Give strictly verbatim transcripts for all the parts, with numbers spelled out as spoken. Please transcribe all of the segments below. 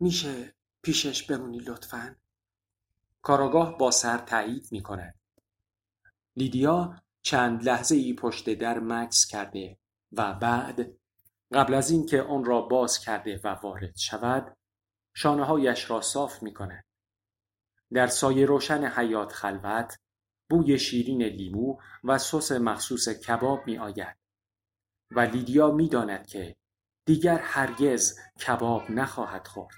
میشه پیشش بمونی لطفاً؟ کاراگاه با سر تایید میکند. لیدیا چند لحظه ای پشت در مکث کرده و بعد قبل از این که آن را باز کرده و وارد شود شانه هایش را صاف میکند. در سایه روشن حیاط خلوت بوی شیرین لیمو و سس مخصوص کباب می آید و لیدیا می داند که دیگر هرگز کباب نخواهد خورد.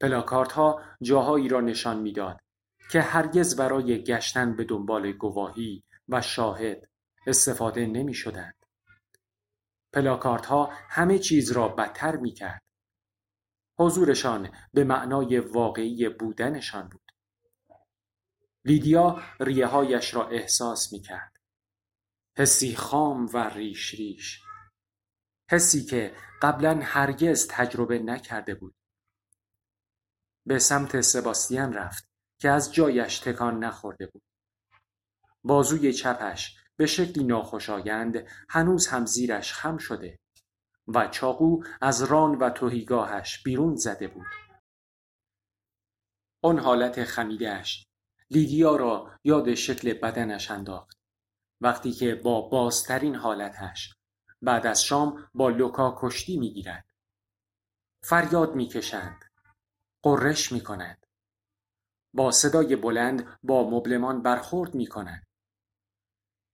پلاکارت ها جاهایی را نشان می داد که هرگز برای گشتن به دنبال گواهی و شاهد استفاده نمی شدند. پلاکارت ها همه چیز را بدتر می کرد. حضورشان به معنای واقعی بودنشان بود. لیدیا ریه هایش را احساس می کرد. حسی خام و ریش ریش. حسی که قبلا هرگز تجربه نکرده بود. به سمت سباستیان رفت که از جایش تکان نخورده بود. بازوی چپش به شکلی ناخوشایند هنوز هم زیرش خم شده و چاقو از ران و تهیگاهش بیرون زده بود. آن حالت خمیدهش لیدیا را یاد شکل بدنش انداخت وقتی که با بازترین حالتش بعد از شام با لوکا کشتی میگیرد. فریاد میکشند، قرش میکنند، با صدای بلند با مبلمان برخورد میکنند.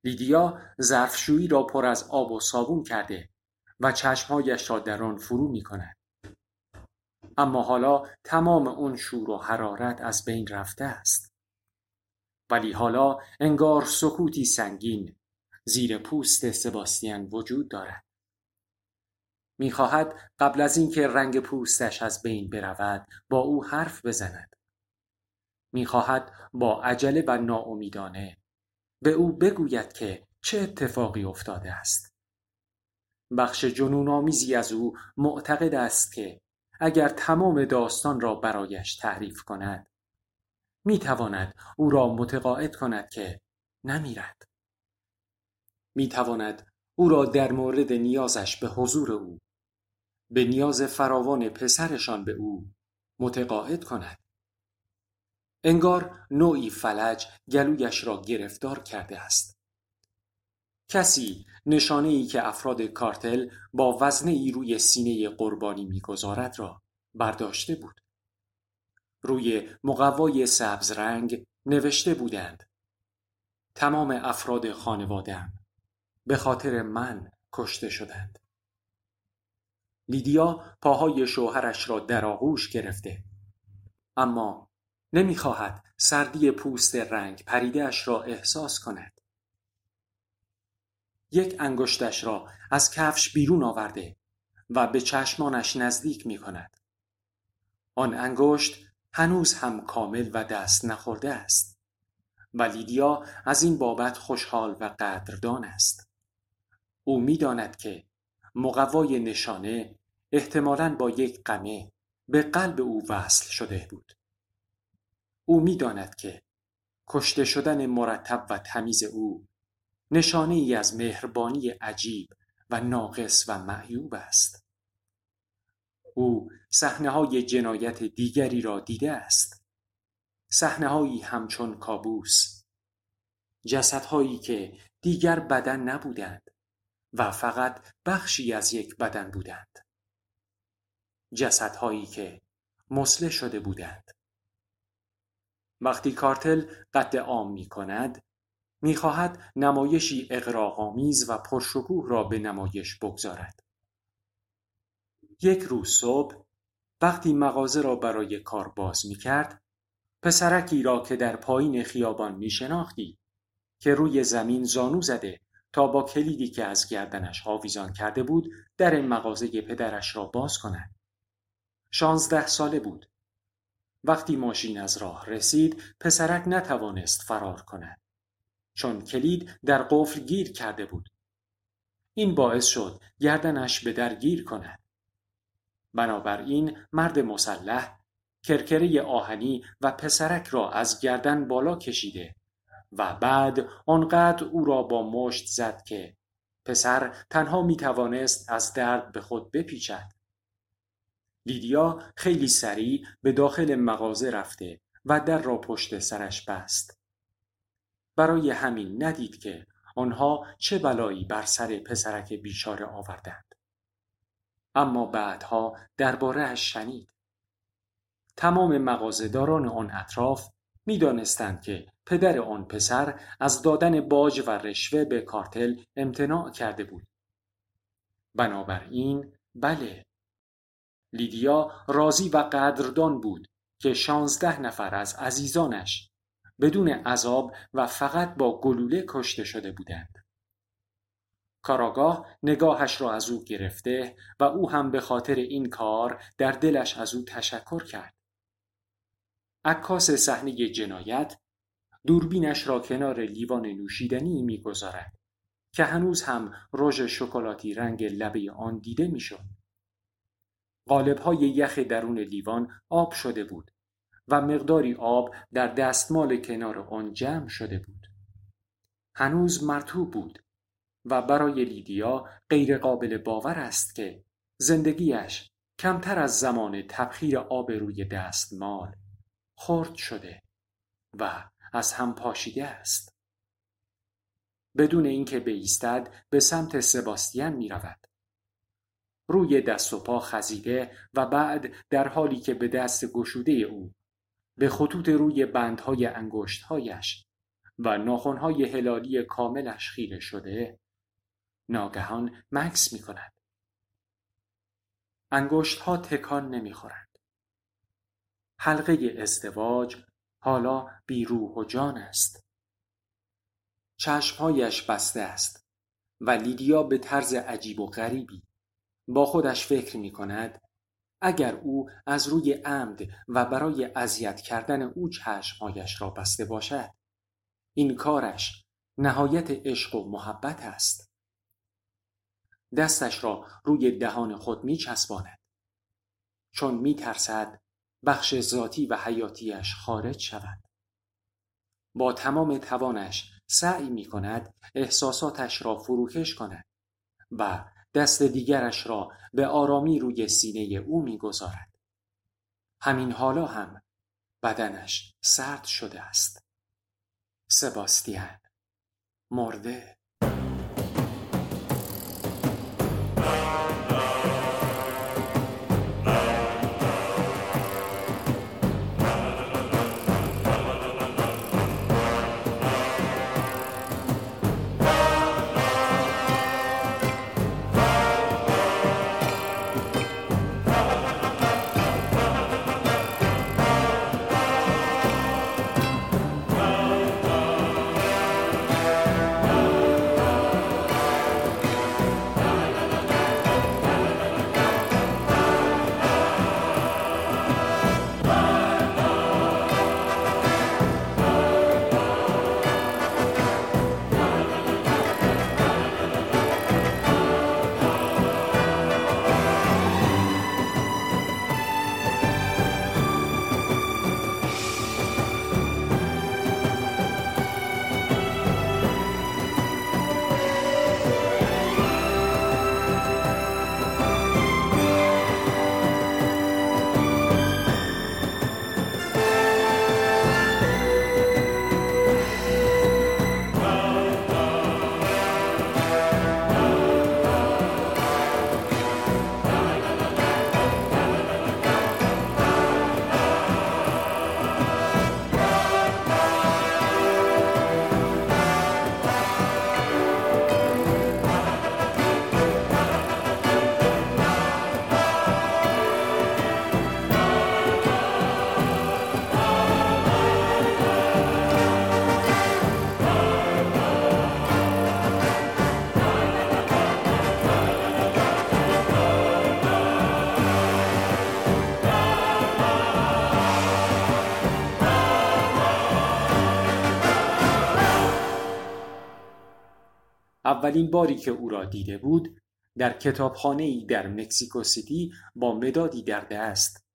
لیدیا ظرفشویی را پر از آب و صابون کرده و چشمهایش را در آن فرو میکند، اما حالا تمام اون شور و حرارت از بین رفته است. ولی حالا انگار سکوتی سنگین زیر پوست سباستیان وجود دارد. میخواهد قبل از اینکه رنگ پوستش از بین برود با او حرف بزند. میخواهد با عجله و ناامیدانه به او بگوید که چه اتفاقی افتاده است. بخش جنون‌آمیزی از او معتقد است که اگر تمام داستان را برایش تعریف کند می تواند او را متقاعد کند که نمیرد. می تواند او را در مورد نیازش به حضور او، به نیاز فراوان پسرشان به او متقاعد کند. انگار نوعی فلج گلویش را گرفتار کرده است. کسی نشانه‌ای که افراد کارتل با وزنه‌ای روی سینه قربانی می‌گذارد را برداشته بود. روی مقوای سبز رنگ نوشته بودند: تمام افراد خانواده‌ام به خاطر من کشته شدند. لیدیا پاهای شوهرش را در آغوش گرفته، اما نمی‌خواهد سردی پوست رنگ پریده‌اش را احساس کند. یک انگشتش را از کفش بیرون آورده و به چشمانش نزدیک می‌کند. آن انگشت هنوز هم کامل و دست نخورده است و لیدیا از این بابت خوشحال و قدردان است. او می‌داند که مقوای نشانه احتمالاً با یک قمه به قلب او وصل شده بود. او می‌داند که کشته شدن مرتب و تمیز او نشانه‌ای از مهربانی عجیب و ناقص و معیوب است. او صحنه‌های جنایت دیگری را دیده است. صحنه‌هایی همچون کابوس، جسدهایی که دیگر بدن نبودند و فقط بخشی از یک بدن بودند. جسدهایی که مسله شده بودند. وقتی کارتل قتل عام می‌کند، می‌خواهد نمایشی اغراق‌آمیز و پرشکوه را به نمایش بگذارد. یک روز صبح وقتی مغازه را برای کار باز می کرد، پسرکی را که در پایین خیابان می شناختی که روی زمین زانو زده تا با کلیدی که از گردنش آویزان کرده بود در مغازه پدرش را باز کند. شانزده ساله بود. وقتی ماشین از راه رسید، پسرک نتوانست فرار کند چون کلید در قفل گیر کرده بود. این باعث شد گردنش به در گیر کند. بنابراین مرد مسلح کرکره آهنی و پسرک را از گردن بالا کشیده و بعد آنقدر او را با مشت زد که پسر تنها می توانست از درد به خود بپیچد. لیدیا خیلی سریع به داخل مغازه رفته و در را پشت سرش بست. برای همین ندید که آنها چه بلایی بر سر پسرک بیچاره آوردند. اما بعدها درباره‌اش شنید. تمام مغازه‌داران آن اطراف می‌دانستند که پدر آن پسر از دادن باج و رشوه به کارتل امتناع کرده بود. بنابراین بله، لیدیا راضی و قدردان بود که شانزده نفر از عزیزانش بدون عذاب و فقط با گلوله کشته شده بودند. کاراگاه نگاهش را از او گرفته و او هم به خاطر این کار در دلش از او تشکر کرد. عکاس صحنه جنایت دوربینش را کنار لیوان نوشیدنی می‌گذارد که هنوز هم رژ شکلاتی رنگ لبه آن دیده می‌شد. قالب‌های یخ درون لیوان آب شده بود و مقداری آب در دستمال کنار آن جمع شده بود. هنوز مرطوب بود و برای لیدیا غیر قابل باور است که زندگیش کمتر از زمان تبخیر آب روی دستمال خرد شده و از هم پاشیده است. بدون اینکه بایستد به سمت سباستین می رود. روی دست و پا خزیده و بعد در حالی که به دست گشوده او به خطوط روی بندهای انگشتهایش و ناخنهای هلالی کاملش خیره شده، ناگهان مکث می کند. انگشتها تکان نمی خورند. حلقه ازدواج حالا بی روح و جان است. چشمهایش بسته است و لیدیا به طرز عجیب و غریبی با خودش فکر می کند اگر او از روی عمد و برای اذیت کردن او چشمهایش را بسته باشد، این کارش نهایت عشق و محبت است. دستش را روی دهان خود می چسباند چون می ترسد بخش ذاتی و حیاتیش خارج شود. با تمام توانش سعی می کند احساساتش را فروکش کند و دست دیگرش را به آرامی روی سینه او می گذارد. همین حالا هم بدنش سرد شده است. سباستین مرده. اولین باری که او را دیده بود در کتابخانه‌ای در مکزیکو سیتی با مدادی در دست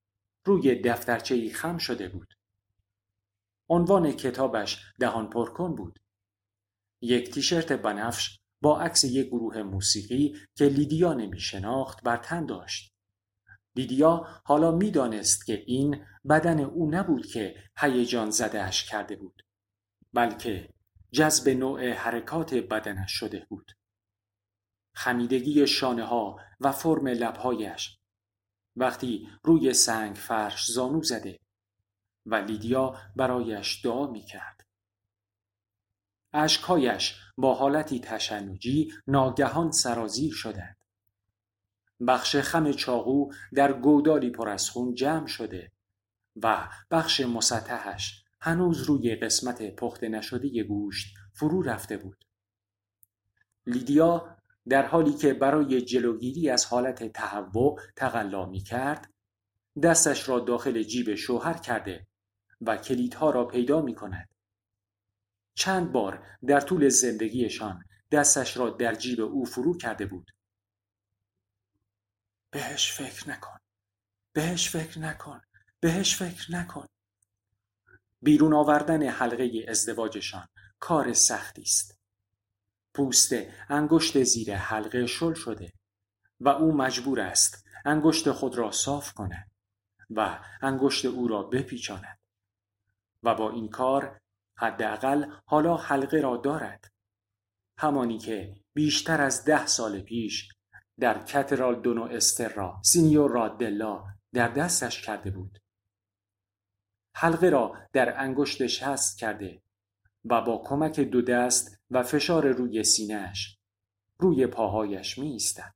روی دفترچه‌ای خم شده بود. عنوان کتابش دهان پرکن بود. یک تیشرت بنفش با عکس یک گروه موسیقی که لیدیا نمی‌شناخت بر تن داشت لیدیا حالا می‌دانست که این بدن او نبود که هیجان زده‌اش کرده بود، بلکه جذب نوع حرکات بدنش شده بود. خمیدگی شانه‌ها و فرم لب‌هایش وقتی روی سنگ فرش زانو زده و لیدیا برایش دعا می‌کرد. اشک‌هایش با حالتی تشنجی ناگهان سرازیر شدند. بخش خم چاقو در گودالی پر از خون جمع شده و بخش مسطحش هنوز روی قسمت پخته نشده گوشت فرو رفته بود. لیدیا در حالی که برای جلوگیری از حالت تهوع تقلا می‌کرد، دستش را داخل جیب شوهر کرده و کلیدها را پیدا می‌کند. چند بار در طول زندگیشان دستش را در جیب او فرو کرده بود. بهش فکر نکن، بهش فکر نکن، بهش فکر نکن. بیرون آوردن حلقه ازدواجشان کار سختی است. پوست انگشت زیر حلقه شل شده و او مجبور است انگشت خود را صاف کند و انگشت او را بپیچاند و با این کار حداقل حالا حلقه را دارد، همانی که بیشتر از ده سال پیش در کاتدرال دونو استرا سینیور رادلا در دستش کرده بود. حلقه را در انگشتش حذف کرده و با کمک دو دست و فشار روی سینه‌اش روی پاهایش می ایستد.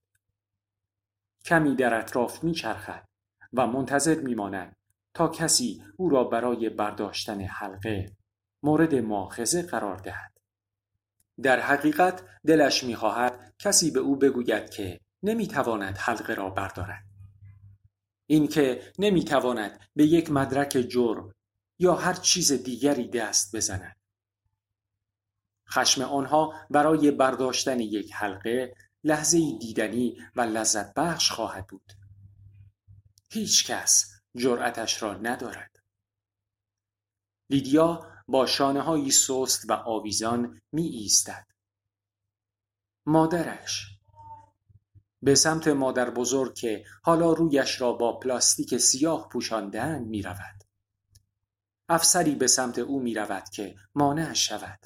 کمی در اطراف می چرخد و منتظر می ماند تا کسی او را برای برداشتن حلقه مورد مؤاخذه قرار دهد. در حقیقت دلش می خواهد کسی به او بگوید که نمی تواند حلقه را بردارد. این که نمی تواند به یک مدرک جرم یا هر چیز دیگری دست بزند. خشم آنها برای برداشتن یک حلقه لحظه‌ای دیدنی و لذت بخش خواهد بود. هیچ کس جرأتش را ندارد. لیدیا با شانه‌هایی سست و آویزان می ایستد. مادرش به سمت مادر بزرگ که حالا رویش را با پلاستیک سیاه پوشانده‌اند می رود. افسری به سمت او می رود که مانعش شود.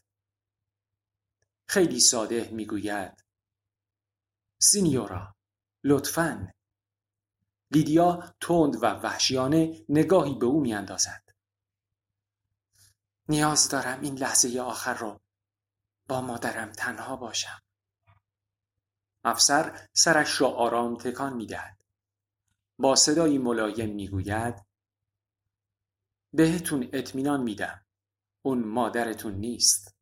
خیلی ساده می گوید سینیورا، لطفاً. لیدیا تند و وحشیانه نگاهی به او می اندازد. نیاز دارم این لحظه آخر رو با مادرم تنها باشم. افسر سرش را آرام تکان می دهد. با صدایی ملایم می گوید بهتون اطمینان می دم. اون مادرتون نیست.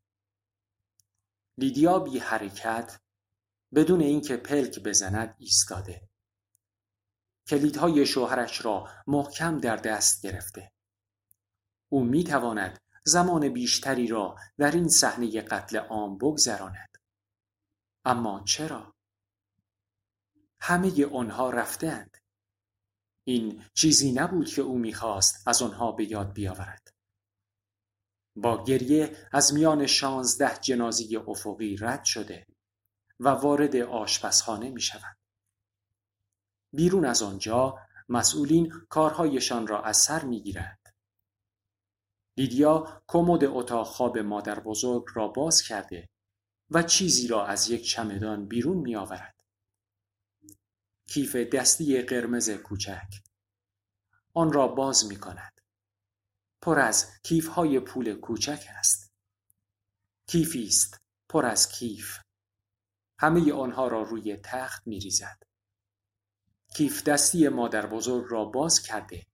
لیدیا بی حرکت بدون اینکه پلک بزند ایستاده. کلیدهای شوهرش را محکم در دست گرفته. او می تواند زمان بیشتری را در این صحنه قتل عام بگذراند. اما چرا؟ همه آنها رفتند. این چیزی نبود که او می‌خواست از آنها به یاد بیاورد. با گریه از میان شانزده جنازه افقی رد شده و وارد آشپزخانه می‌شوند. بیرون از آنجا مسئولین کارهایشان را از سر می‌گیرند. لیدیا کمد اتاق خواب مادر بزرگ را باز کرده و چیزی را از یک چمدان بیرون می آورد. کیف دستی قرمز کوچک. آن را باز می کند. پر از کیف های پول کوچک است. کیفی است پر از کیف. همه آنها را روی تخت می ریزد. کیف دستی مادر بزرگ را باز کرده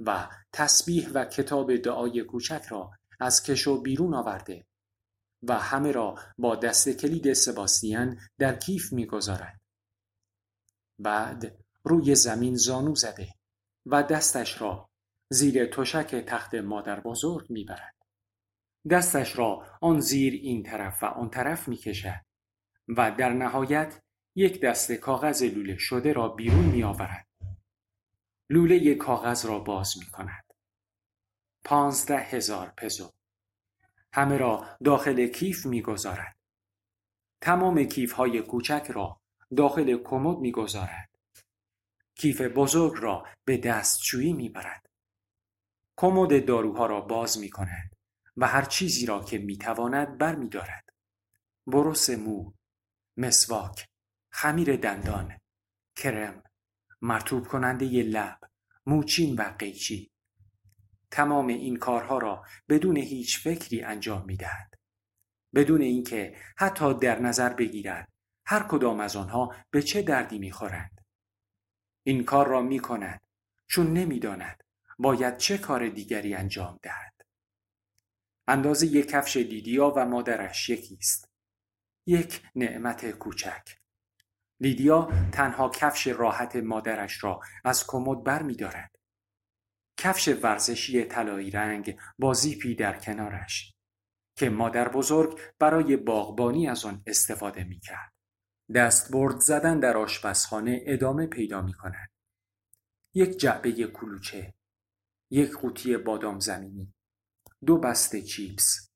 و تسبیح و کتاب دعای کوچک را از کشو بیرون آورده و همه را با دست کلید سباستین در کیف می‌گذارد. بعد روی زمین زانو زده و دستش را زیر تشک تخت مادر بزرگ می‌برد. دستش را آن زیر این طرف و آن طرف می‌کشد و در نهایت یک دست کاغذ لوله شده را بیرون می‌آورد. لوله یک کاغذ را باز می کند. پانزده هزار پزو. همه را داخل کیف می گذارد. تمام کیف های کوچک را داخل کمد می گذارد. کیف بزرگ را به دستشویی میبرد. کمد داروها را باز میکند و هر چیزی را که میتواند بر میدارد. برس مو، مسواک، خمیر دندان، کرم، مرطوب کننده ی لب، موچین و قیچی. تمام این کارها را بدون هیچ فکری انجام میدهد. بدون اینکه حتی در نظر بگیرد هر کدام از آنها به چه دردی میخورند. این کار را میکند چون نمیداند باید چه کار دیگری انجام دهد. اندازه یک کفش لیدیا و مادرش یکیست. یک نعمت کوچک. لیدیا تنها کفش راحت مادرش را از کمد بر می دارد. کفش ورزشی طلایی رنگ با زیپی در کنارش که مادر بزرگ برای باغبانی از آن استفاده می کرد. دستبرد زدن در آشپزخانه ادامه پیدا می کند. یک جعبه کلوچه، یک قوطی بادام زمینی، دو بسته چیپس.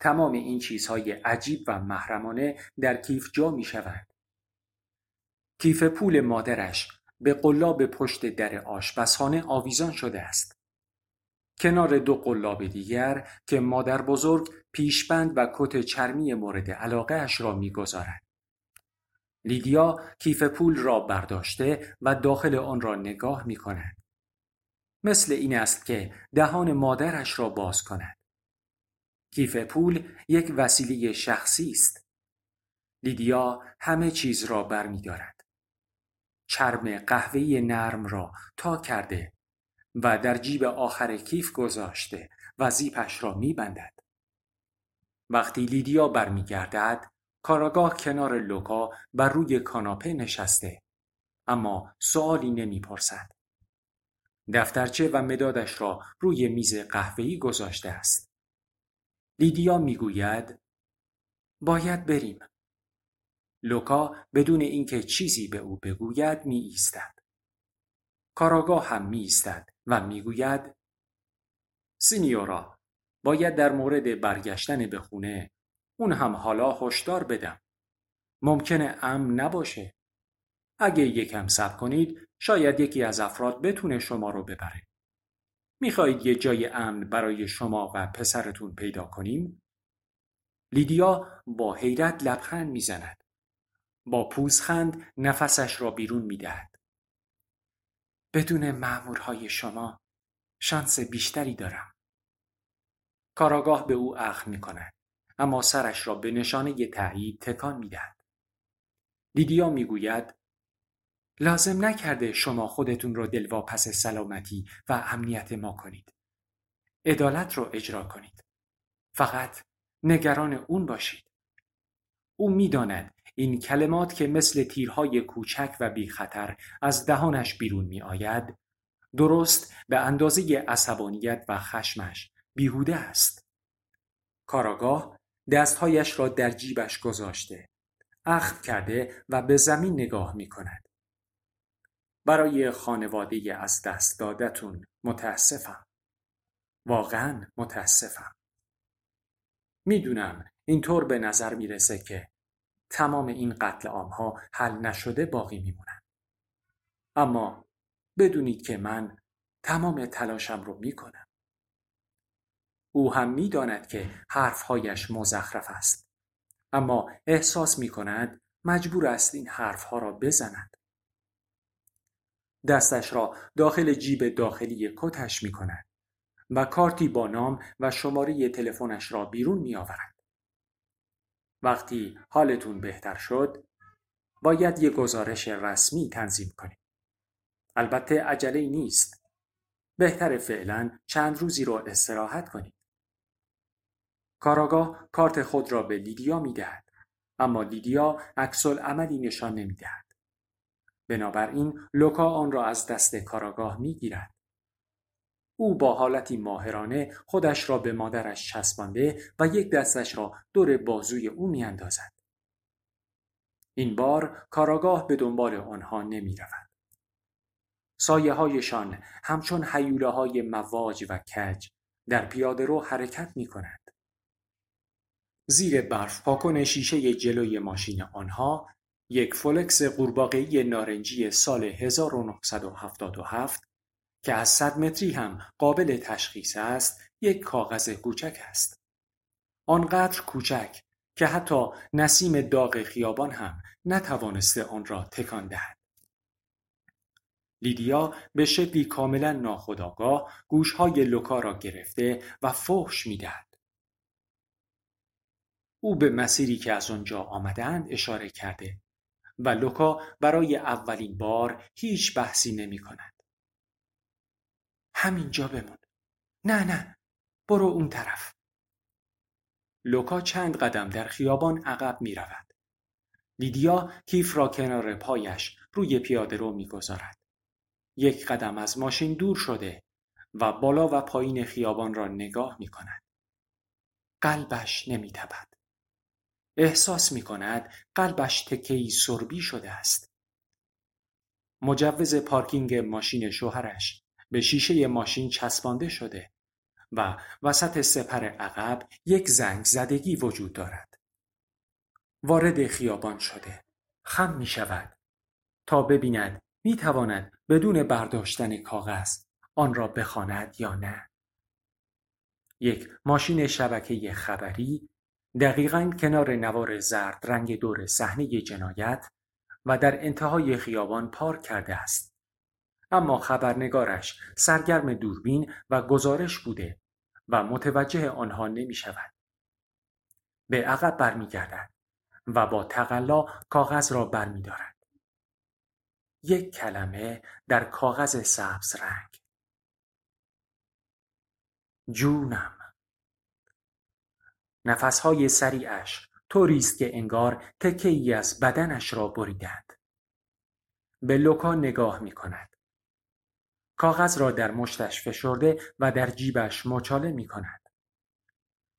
تمام این چیزهای عجیب و محرمانه در کیف جا می شوند. کیف پول مادرش به قلاب پشت در آشپزخانه آویزان شده است. کنار دو قلاب دیگر که مادر بزرگ پیشبند و کت چرمی مورد علاقه اش را می گذارد. لیدیا کیف پول را برداشته و داخل آن را نگاه می کند. مثل این است که دهان مادرش را باز کند. کیف پول یک وسیله شخصی است. لیدیا همه چیز را برمی دارد. چرم قهوه‌ای نرم را تا کرده و در جیب آخر کیف گذاشته و زیپش را می بندد. وقتی لیدیا برمی گردد، کاراگاه کنار لوکا بر روی کاناپه نشسته، اما سوالی نمی پرسد. دفترچه و مدادش را روی میز قهوه‌ای گذاشته است. لیدیا میگوید باید بریم. لوکا بدون اینکه چیزی به او بگوید می ایستد. کاراگاه هم می ایستد و میگوید سینیورا، باید در مورد برگشتن به خونه اون هم حالا هشدار بدم. ممکنه امن نباشه. اگه یکم صبر کنید شاید یکی از افراد بتونه شما رو ببره. میخواید یه جای امن برای شما و پسرتون پیدا کنیم؟ لیدیا با حیرت لبخند میزند. با پوزخند نفسش را بیرون میدهد. بدون مأمورهای شما شانس بیشتری دارم. کاراگاه به او اخم میکند، اما سرش را به نشانه یه تایید تکان میدهد. لیدیا میگوید لازم نکرده شما خودتون رو دلواپس سلامتی و امنیت ما کنید. عدالت رو اجرا کنید. فقط نگران اون باشید. او میداند این کلمات که مثل تیرهای کوچک و بی خطر از دهانش بیرون می آید، درست به اندازه عصبانیت و خشمش بیهوده است. کاراگاه دستهایش را در جیبش گذاشته، اخم کرده و به زمین نگاه می کند. برای خانواده از دست دادتون متاسفم. واقعاً متاسفم. میدونم اینطور به نظر میرسه که تمام این قتل عام‌ها حل نشده باقی میمونن. اما بدونید که من تمام تلاشم رو میکنم. او هم میداند که حرفهایش مزخرف است. اما احساس میکند مجبور است این حرفها را بزند. دستش را داخل جیب داخلی کتش می کند و کارتی با نام و شماره تلفنش را بیرون می آورد. وقتی حالتون بهتر شد، باید یک گزارش رسمی تنظیم کنید. البته عجله‌ای نیست. بهتره فعلا چند روزی را استراحت کنید. کاراگاه کارت خود را به لیدیا می دهد، اما لیدیا عکس‌العملی نشان نمی دهد. بنابراین لوکا آن را از دست کاراگاه می گیرد. او با حالتی ماهرانه خودش را به مادرش چسبانده و یک دستش را دور بازوی او می اندازد. این بار کاراگاه به دنبال آنها نمی رود. سایه هایشان همچون هیوله های مواج و کج در پیاده رو حرکت می کند. زیر برف پاکن شیشه جلوی ماشین آنها یک فولکس قورباغه‌ای نارنجی سال هزار و نهصد و هفتاد و هفت که از صد متری هم قابل تشخیص است، یک کاغذ کوچک است. آنقدر کوچک که حتی نسیم داغ خیابان هم نتوانسته آن را تکان دهد. لیدیا به شکلی کاملا ناخودآگاه گوشهای لوکا را گرفته و فحش می‌دهد. او به مسیری که از آنجا آمدند اشاره کرده و لوکا برای اولین بار هیچ بحثی نمی‌کند. همینجا بمون. نه نه، برو اون طرف. لوکا چند قدم در خیابان عقب می رود. لیدیا کیف را کنار پایش روی پیاده رو می گذارد. یک قدم از ماشین دور شده و بالا و پایین خیابان را نگاه می کند. قلبش نمی تپد. احساس می کند قلبش تکه‌ای سربی شده است. مجوز پارکینگ ماشین شوهرش به شیشه ماشین چسبانده شده و وسط سپر عقب یک زنگ زدگی وجود دارد. وارد خیابان شده. خم می شود تا ببیند می تواند بدون برداشتن کاغذ آن را بخواند یا نه. یک ماشین شبکه خبری دقیقاً کنار نوار زرد رنگ دور صحنه جنایت و در انتهای خیابان پارک کرده است. اما خبرنگارش سرگرم دوربین و گزارش بوده و متوجه آنها نمی شود. به عقب برمی گردد و با تقلا کاغذ را برمی دارد. یک کلمه در کاغذ سبز رنگ. جونم. نفسهای سریعش طوری است که انگار تکه‌ای از بدنش را بریدند. به لوکا نگاه می کند. کاغذ را در مشتش فشرده و در جیبش مچاله می کند.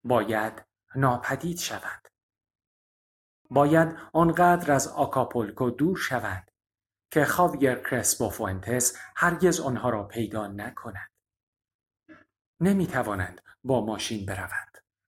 باید ناپدید شوند. باید آنقدر از آکاپولکو دور شوند که خاویر کرسپو فوئنتس هرگز آنها را پیدا نکند. نمی توانند با ماشین بروند.